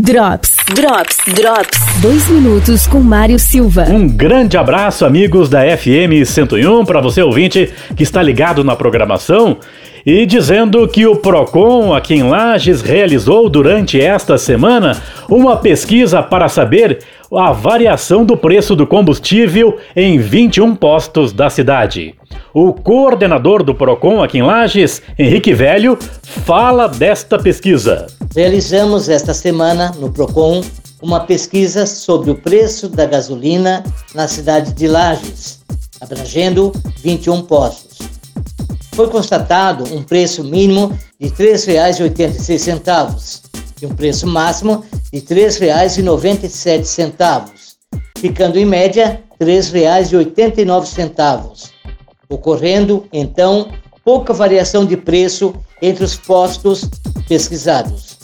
Drops. 2 minutos com Mário Silva. Um grande abraço, amigos da FM 101, para você, ouvinte, que está ligado na programação. E dizendo que o Procon aqui em Lages realizou durante esta semana uma pesquisa para saber a variação do preço do combustível em 21 postos da cidade. O coordenador do Procon aqui em Lages, Henrique Velho, fala desta pesquisa. Realizamos esta semana no Procon uma pesquisa sobre o preço da gasolina na cidade de Lages, abrangendo 21 postos. Foi constatado um preço mínimo de R$ 3,86 e um preço máximo de R$ 3,97, ficando em média R$ 3,89, ocorrendo, então, pouca variação de preço entre os postos pesquisados.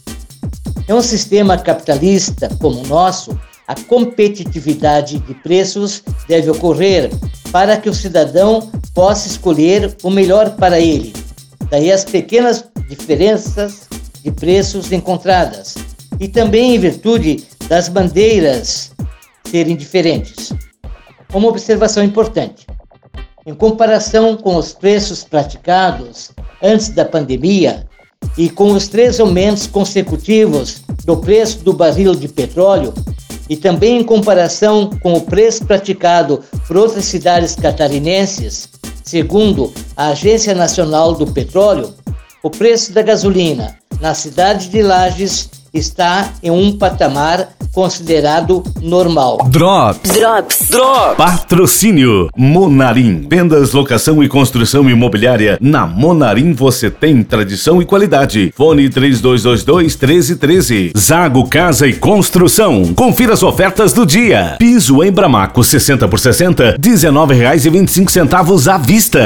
Em um sistema capitalista como o nosso, a competitividade de preços deve ocorrer para que o cidadão possa escolher o melhor para ele. Daí as pequenas diferenças de preços encontradas e também em virtude das bandeiras serem diferentes. Uma observação importante: em comparação com os preços praticados antes da pandemia e com os 3 aumentos consecutivos do preço do barril de petróleo, e também em comparação com o preço praticado por outras cidades catarinenses, segundo a Agência Nacional do Petróleo, o preço da gasolina na cidade de Lages está em um patamar considerado normal. Drops. Patrocínio Monarim. Vendas, locação e construção imobiliária. Na Monarim você tem tradição e qualidade. Fone 3222-1313. Zago Casa e Construção. Confira as ofertas do dia. Piso Embramaco 60 por 60, R$ 19,25 à vista.